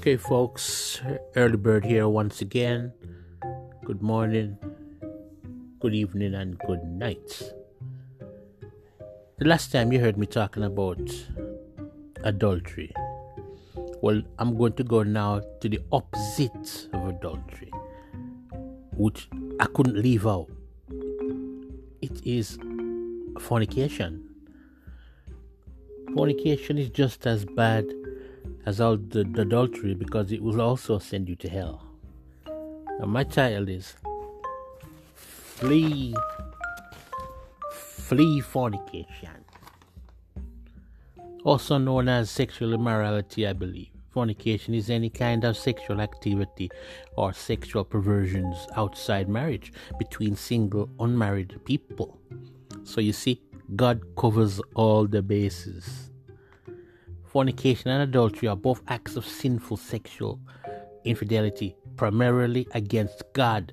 Okay folks, Early Bird here once again. Good morning, good evening, and good night. The last time you heard me talking about adultery. Well, I'm going to go now to the opposite of adultery, which I couldn't leave out. It is fornication. Fornication is just as bad as all the adultery, because it will also send you to hell. And my title is Flee Fornication, also known as sexual immorality, I believe. Fornication is any kind of sexual activity or sexual perversions outside marriage between single, unmarried people. So you see, God covers all the bases. Fornication and adultery are both acts of sinful sexual infidelity, primarily against God,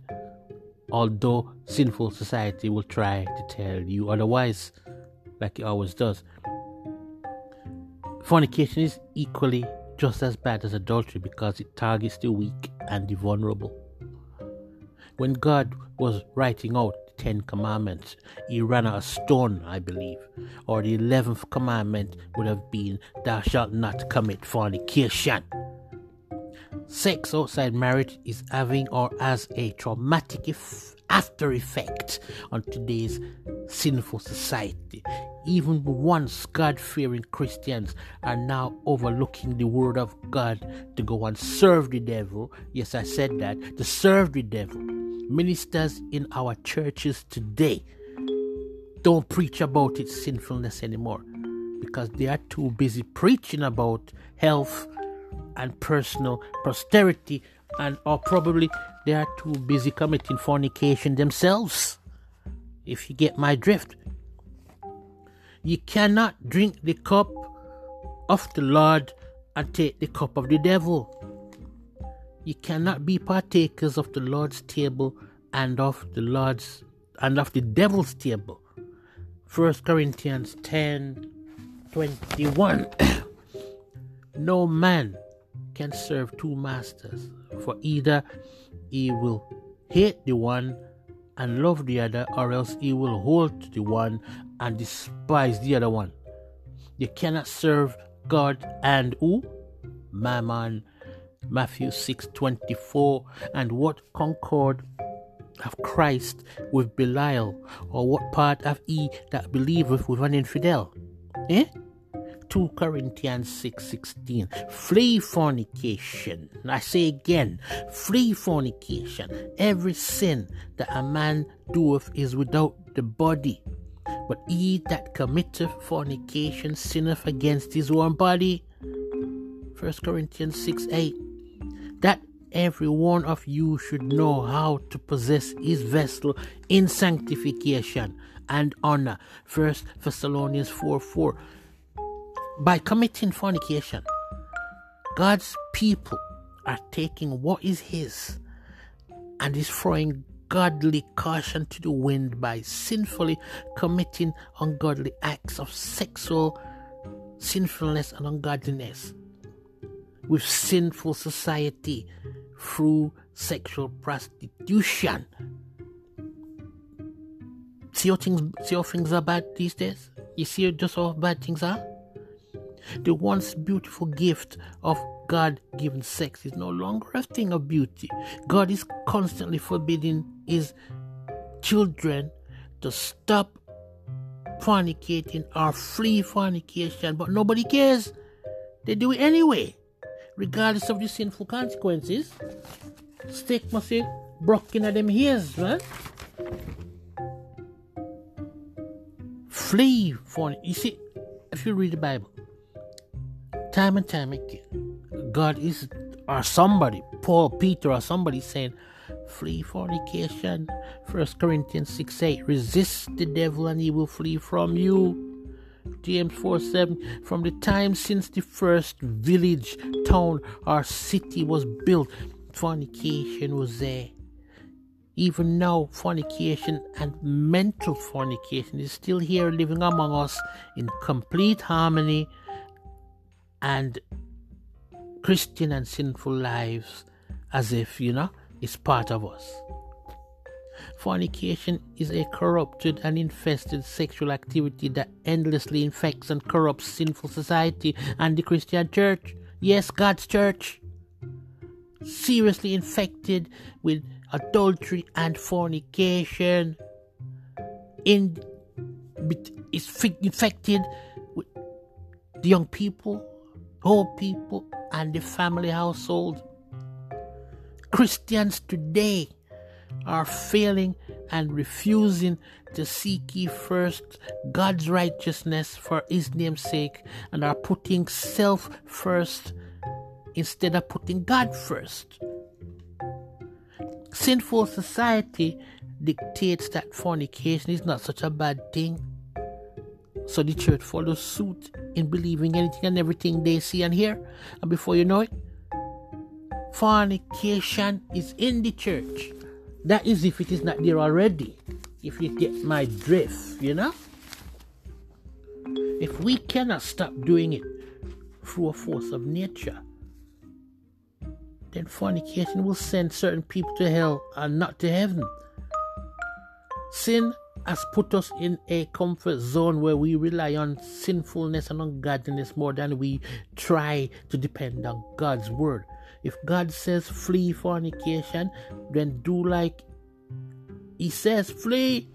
although sinful society will try to tell you otherwise, like it always does. Fornication is equally just as bad as adultery because it targets the weak and the vulnerable. When God was writing out the 10 commandments, he ran out of stone, I believe. Or the 11th commandment would have been, thou shalt not commit fornication. Sex outside marriage is having or has a traumatic after effect on today's sinful society. Even once God-fearing Christians are now overlooking the word of God to go and serve the devil. Yes, I said that, to serve the devil. Ministers in our churches today don't preach about its sinfulness anymore because they are too busy preaching about health and personal prosperity, and or probably they are too busy committing fornication themselves, if you get my drift. You cannot drink the cup of the Lord and take the cup of the devil. You cannot be partakers of the Lord's table and of the devil's table. 1 Corinthians 10:21. No man can serve two masters, for either he will hate the one and love the other, or else he will hold to the one and despise the other one. You cannot serve God and who? Mammon. Matthew 6:24. And what concord have Christ with Belial? Or what part have he that believeth with an infidel? 2 Corinthians 6:16. Flee fornication. I say again, flee fornication. Every sin that a man doeth is without the body, but he that committeth fornication sinneth against his own body. 1 Corinthians 6:8. That every one of you should know how to possess his vessel in sanctification and honor. 1 Thessalonians 4:4. By committing fornication, God's people are taking what is his and is throwing godly caution to the wind by sinfully committing ungodly acts of sexual sinfulness and ungodliness with sinful society through sexual prostitution. See how things are bad these days? You see just how bad things are? The once beautiful gift of God-given sex is no longer a thing of beauty. God is constantly forbidding his children to stop fornicating or flee fornication, but nobody cares. They do it anyway, regardless of the sinful consequences. Stick must be broken at them ears, man. Flee fornication. You see, if you read the Bible, time and time again, God is, or somebody, Paul, Peter, or somebody saying, flee fornication. 1 Corinthians 6:8, resist the devil and he will flee from you. James 4:7, from the time since the first village, town, or city was built, fornication was there. Even now, fornication and mental fornication is still here living among us in complete harmony and Christian and sinful lives as if, it's part of us. Fornication is a corrupted and infested sexual activity that endlessly infects and corrupts sinful society and the Christian church. Yes, God's church. Seriously infected with adultery and fornication. It's infected with the young people, old people, and the family household. Christians today are failing and refusing to seek ye first God's righteousness for his name's sake, and are putting self first instead of putting God first. Sinful society dictates that fornication is not such a bad thing, so the church follows suit in believing anything and everything they see and hear, and before you know it, fornication is in the church. That is if it is not there already, if you get my drift, If we cannot stop doing it through a force of nature, then fornication will send certain people to hell and not to heaven. Sin has put us in a comfort zone where we rely on sinfulness and ungodliness more than we try to depend on God's word. If God says flee fornication, then do like he says, flee.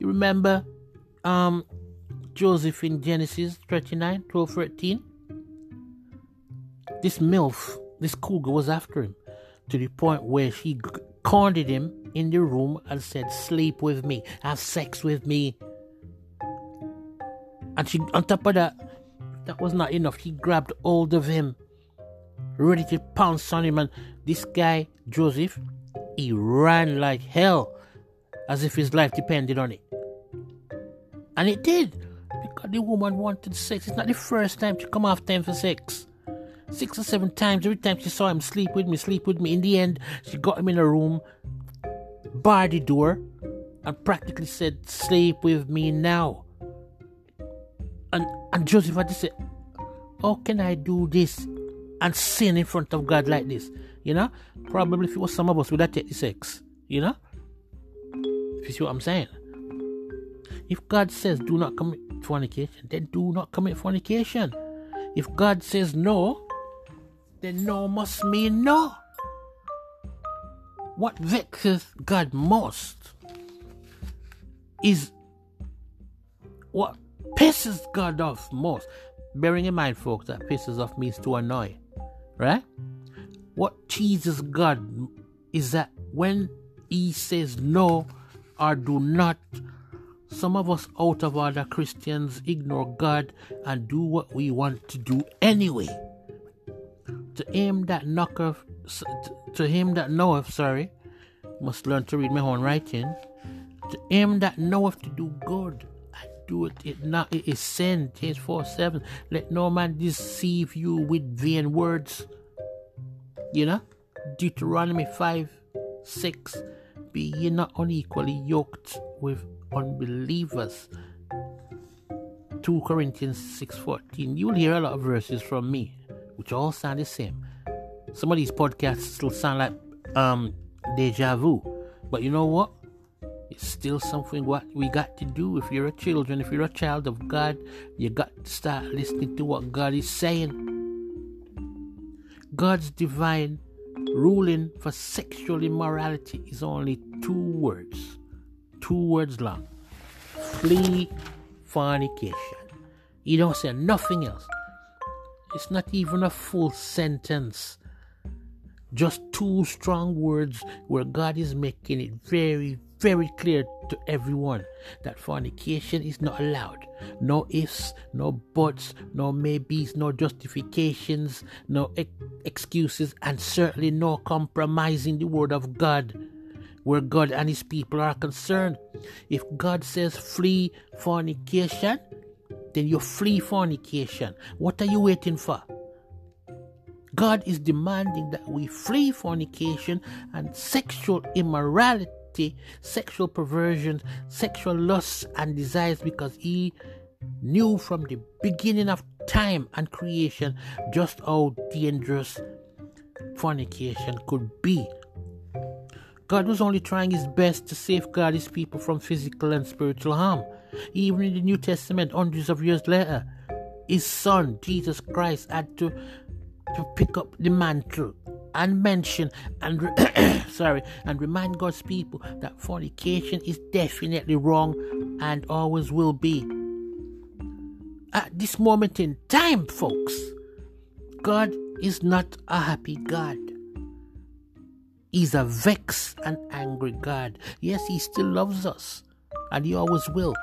You remember Joseph in Genesis 39, 12, 13? This cougar was after him to the point where she cornered him in the room and said, sleep with me, have sex with me. And she, on top of that was not enough. She grabbed hold of him, ready to pounce on him, and this guy, Joseph, he ran like hell as if his life depended on it. And it did, because the woman wanted sex. It's not the first time she come after him for sex. 6 or 7 times, every time she saw him, sleep with me. In the end, she got him in a room, barred the door, and practically said, sleep with me now. And Joseph had to say, how can I do this and sin in front of God like this? Probably if it was some of us, we'd have taken the sex, If you see what I'm saying. If God says do not commit fornication, then do not commit fornication. If God says no, then no must mean no. What vexes God most is what pisses God off most. Bearing in mind, folks, that pisses off means to annoy, right? What cheeses God is that when he says no or do not, some of us out of order Christians ignore God and do what we want to do anyway. To him that knoweth, must learn to read my own writing. To him that knoweth to do good, I do it not. It is sin, James 4:7. Let no man deceive you with vain words. Deuteronomy 5:6. Be ye not unequally yoked with unbelievers. 2 Corinthians 6:14. You'll hear a lot of verses from me which all sound the same. Some of these podcasts still sound like deja vu, but you know what, it's still something what we got to do. If you're a child of God, you got to start listening to what God is saying. God's divine ruling for sexual immorality is only 2 words. 2 words long. Flee fornication. He don't say nothing else. It's not even a full sentence. Just 2 strong words where God is making it very, very clear to everyone that fornication is not allowed. No ifs, no buts, no maybes, no justifications, no excuses, and certainly no compromising the word of God where God and his people are concerned. If God says flee fornication, then you flee fornication. What are you waiting for? God is demanding that we flee fornication and sexual immorality, sexual perversion, sexual lusts and desires, because he knew from the beginning of time and creation just how dangerous fornication could be. God was only trying his best to safeguard his people from physical and spiritual harm. Even in the New Testament, hundreds of years later, his son, Jesus Christ, had to pick up the mantle and mention and remind God's people that fornication is definitely wrong and always will be. At this moment in time, folks, God is not a happy God. He's a vexed and angry God. Yes, he still loves us, and he always will.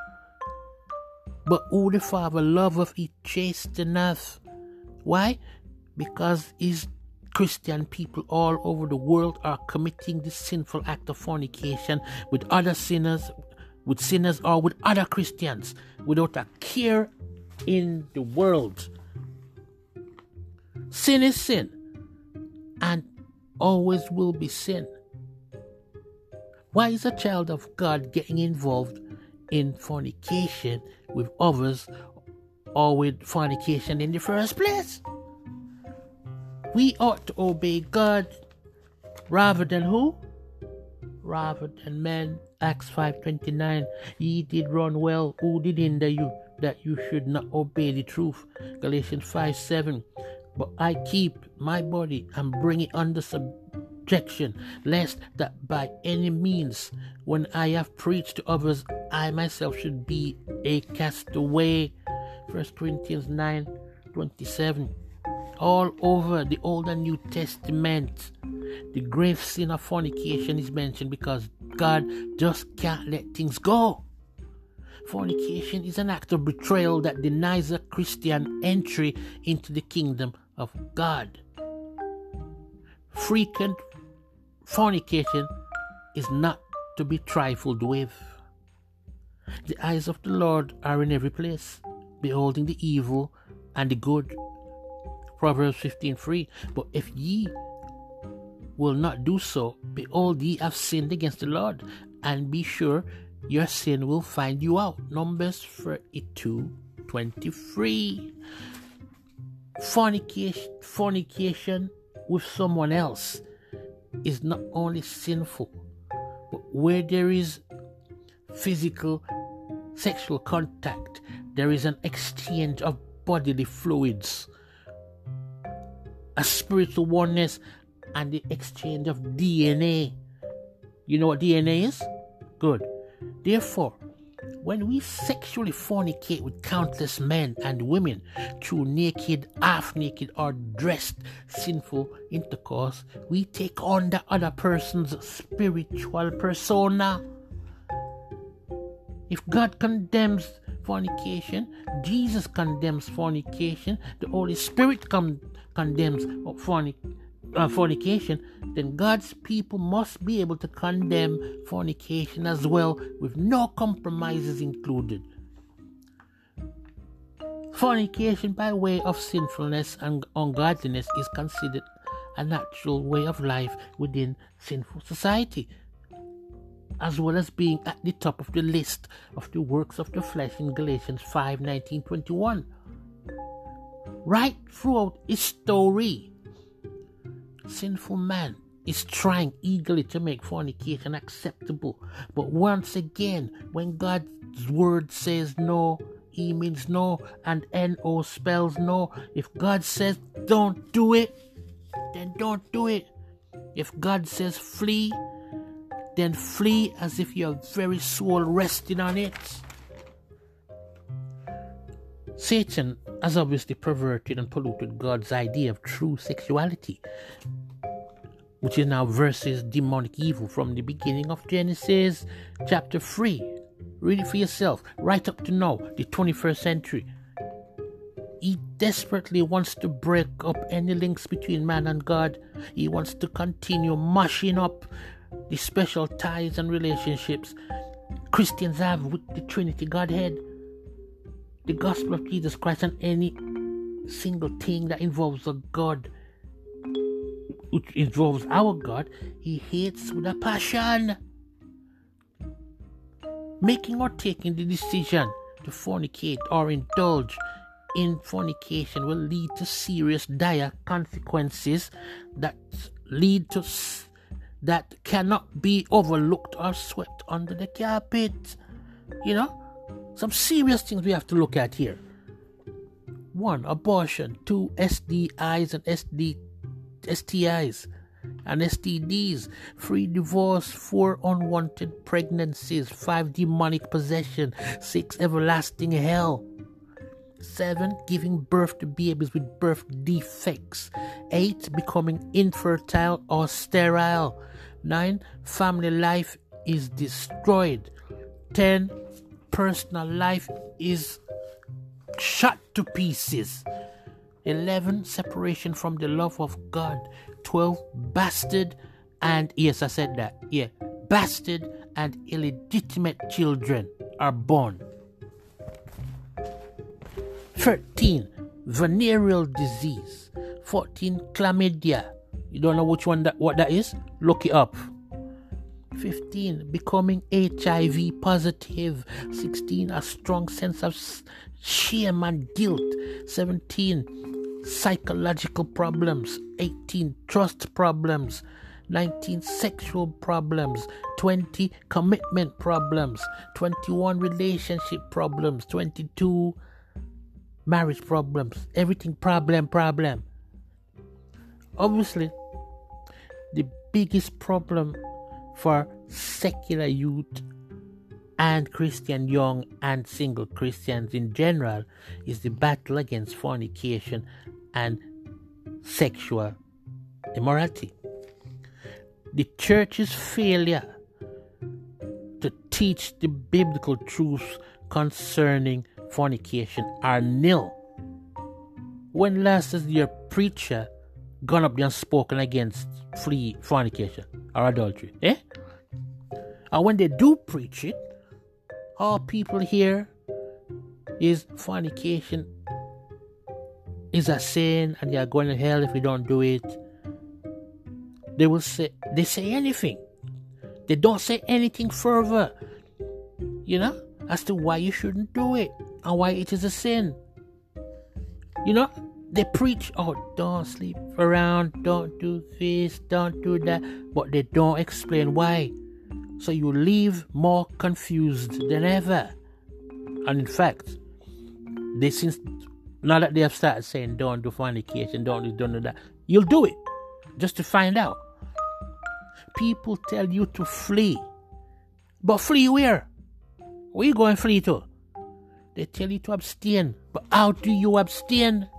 But who the Father loveth, he chasteneth. Why? Because his Christian people all over the world are committing this sinful act of fornication with other sinners, or with other Christians, without a care in the world. Sin is sin, and always will be sin. Why is a child of God getting involved in fornication with others or with fornication in the first place? We ought to obey God rather than who? Rather than men. Acts 5:29. Ye did run well. Who did hinder you that you should not obey the truth? Galatians 5:7. But I keep my body and bring it under subjection, lest that by any means, when I have preached to others, I myself should be a castaway. 1 Corinthians 9:27. All over the Old and New Testament, the grave sin of fornication is mentioned because God just can't let things go. Fornication is an act of betrayal that denies a Christian entry into the kingdom of God. Frequent fornication is not to be trifled with. The eyes of the Lord are in every place, beholding the evil and the good. Proverbs 15:3. But if ye will not do so, behold, ye have sinned against the Lord, and be sure your sin will find you out. Numbers 32:23. Fornication with someone else is not only sinful, but where there is physical sexual contact, there is an exchange of bodily fluids, a spiritual oneness, and the exchange of DNA. You know what DNA is? Good. Therefore, when we sexually fornicate with countless men and women through naked, half-naked, or dressed sinful intercourse, we take on the other person's spiritual persona. If God condemns fornication, Jesus condemns fornication, the Holy Spirit condemns fornication, then God's people must be able to condemn fornication as well, with no compromises included. Fornication by way of sinfulness and ungodliness is considered a natural way of life within sinful society, as well as being at the top of the list of the works of the flesh in Galatians 5:19-21. Right throughout its story, sinful man is trying eagerly to make fornication acceptable, but once again, when God's word says no, he means no, and N-O spells no. If God says don't do it, then don't do it. If God says flee, then flee as if your very soul rested on it. Satan has obviously perverted and polluted God's idea of true sexuality, which is now versus demonic evil from the beginning of Genesis chapter 3. Read it for yourself, right up to now, the 21st century. He desperately wants to break up any links between man and God. He wants to continue mashing up the special ties and relationships Christians have with the Trinity Godhead, the gospel of Jesus Christ, and any single thing that involves a God, which involves our God, he hates with a passion. Making or taking the decision to fornicate or indulge in fornication will lead to serious dire consequences that cannot be overlooked or swept under the carpet. You know, some serious things we have to look at here. 1. Abortion. 2. SDIs and STIs and STDs. 3. Divorce. 4. Unwanted pregnancies. 5. Demonic possession. 6. Everlasting hell. 7. Giving birth to babies with birth defects. 8. Becoming infertile or sterile. 9. Family life is destroyed. 10. Personal life is shot to pieces. 11. Separation from the love of God. 12. Bastard and... yes, I said that. Yeah. Bastard and illegitimate children are born. 13. Venereal disease. 14. Chlamydia. You don't know which one what that is? Look it up. 15. Becoming HIV positive. 16. A strong sense of shame and guilt. 17. Psychological problems. 18. Trust problems. 19. Sexual problems. 20. Commitment problems. 21. Relationship problems. 22. Marriage problems. Everything problem. Obviously, the biggest problem for secular youth and Christian young and single Christians in general is the battle against fornication and sexual immorality. The church's failure to teach the biblical truths concerning fornication are nil. When last is your preacher gone up there and spoken against free fornication or adultery? And when they do preach it, all people hear is fornication is a sin and you are going to hell if you don't do it. They say anything. They don't say anything further, as to why you shouldn't do it and why it is a sin. They preach, don't sleep around, don't do this, don't do that, but they don't explain why. So you leave more confused than ever. And in fact, now that they have started saying don't do fornication, don't do that, you'll do it just to find out. People tell you to flee, but flee where? Where you going flee to? They tell you to abstain, but how do you abstain?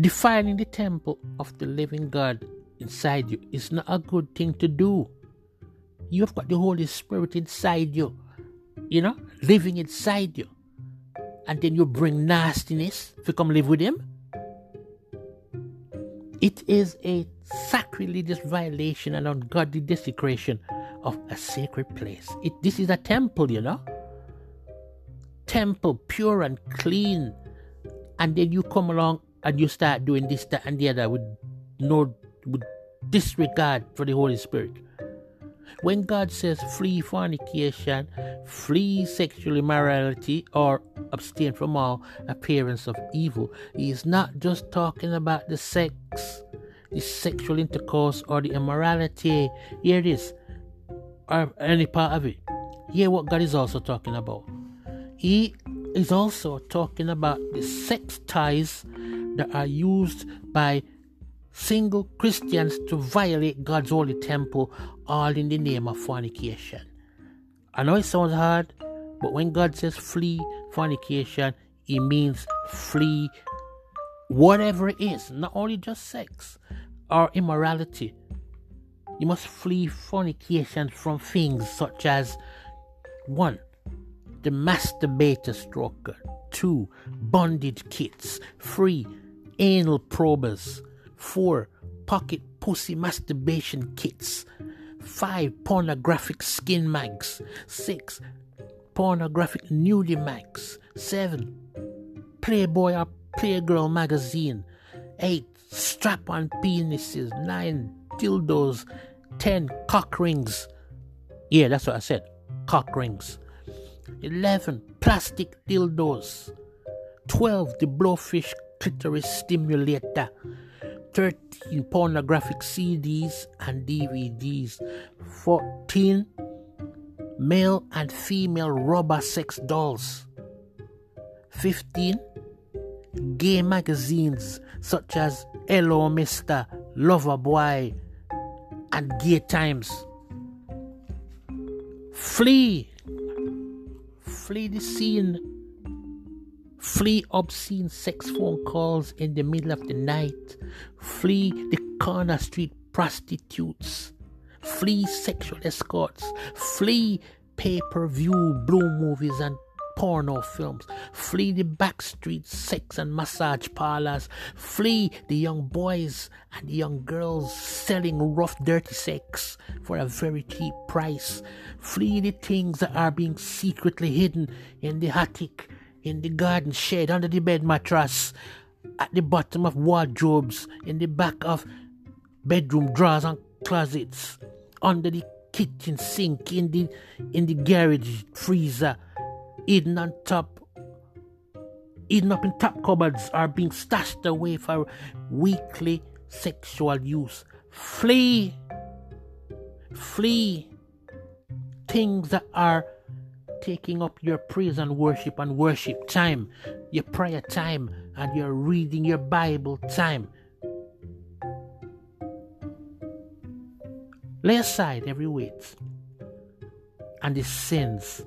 Defiling the temple of the living God inside you is not a good thing to do. You've got the Holy Spirit inside you, living inside you. And then you bring nastiness if you come live with Him. It is a sacrilegious violation and ungodly desecration of a sacred place. This is a temple, Temple, pure and clean. And then you come along and you start doing this, that, and the other with disregard for the Holy Spirit. When God says flee fornication, flee sexual immorality, or abstain from all appearance of evil, He is not just talking about the sex, the sexual intercourse, or the immorality. Here it is, or any part of it. Hear what God is also talking about. He is also talking about the sex ties that are used by single Christians to violate God's holy temple, all in the name of fornication. I know it sounds hard, but when God says flee fornication, He means flee whatever it is, not only just sex or immorality. You must flee fornication from things such as 1. The masturbator stroker, 2. Bondage kits, 3. Anal probers, 4. Pocket pussy masturbation kits, 5. Pornographic skin mags, 6. Pornographic nudie mags, 7. Playboy or Playgirl magazine, 8. Strap-on penises, 9. Dildos, 10. Cock rings. Yeah, that's what I said. Cock rings. 11. Plastic dildos. 12. The blowfish clitoris stimulator. 13. Pornographic CDs and DVDs. 14. Male and female rubber sex dolls. 15. Gay magazines such as Hello Mister, Loverboy, and Gay Times. Flee the scene. Flee obscene sex phone calls in the middle of the night. Flee the corner street prostitutes. Flee sexual escorts. Flee pay-per-view blue movies and porno films. Flee the back streets, sex and massage parlors. Flee the young boys and the young girls selling rough, dirty sex for a very cheap price. Flee the things that are being secretly hidden in the attic, in the garden shed, under the bed mattress, at the bottom of wardrobes, in the back of bedroom drawers and closets, under the kitchen sink, in the garage freezer, hidden up in top cupboards, are being stashed away for weekly sexual use. Flee things that are taking up your praise and worship time, your prayer time, and your reading your Bible time. Lay aside every weight and the sins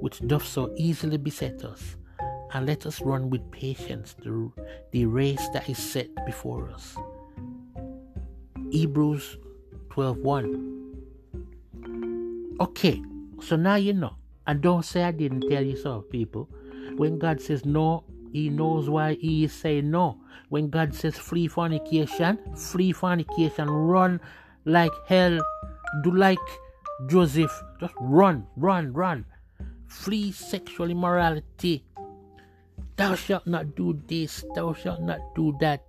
which doth so easily beset us, and let us run with patience the race that is set before us. Hebrews 12:1. Okay, so now you know. And don't say I didn't tell you so, people. When God says no, He knows why He is saying no. When God says flee fornication, run like hell. Do like Joseph. Just run. Flee sexual immorality. Thou shalt not do this, thou shalt not do that.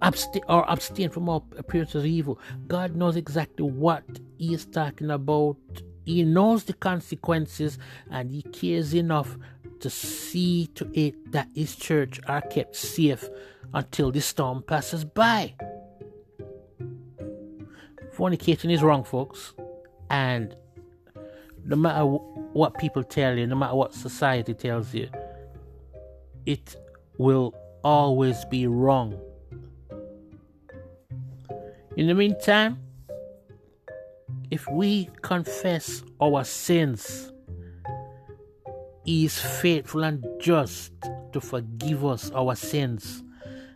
Abstain from all appearances of evil. God knows exactly what He is talking about. He knows the consequences, and He cares enough to see to it that His church are kept safe until the storm passes by. Fornication is wrong, folks, and no matter what people tell you, no matter what society tells you, it will always be wrong. In the meantime, if we confess our sins, He is faithful and just to forgive us our sins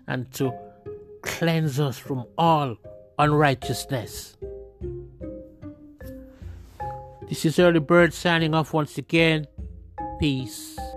and to cleanse us from all unrighteousness. This is Early Bird signing off once again. Peace.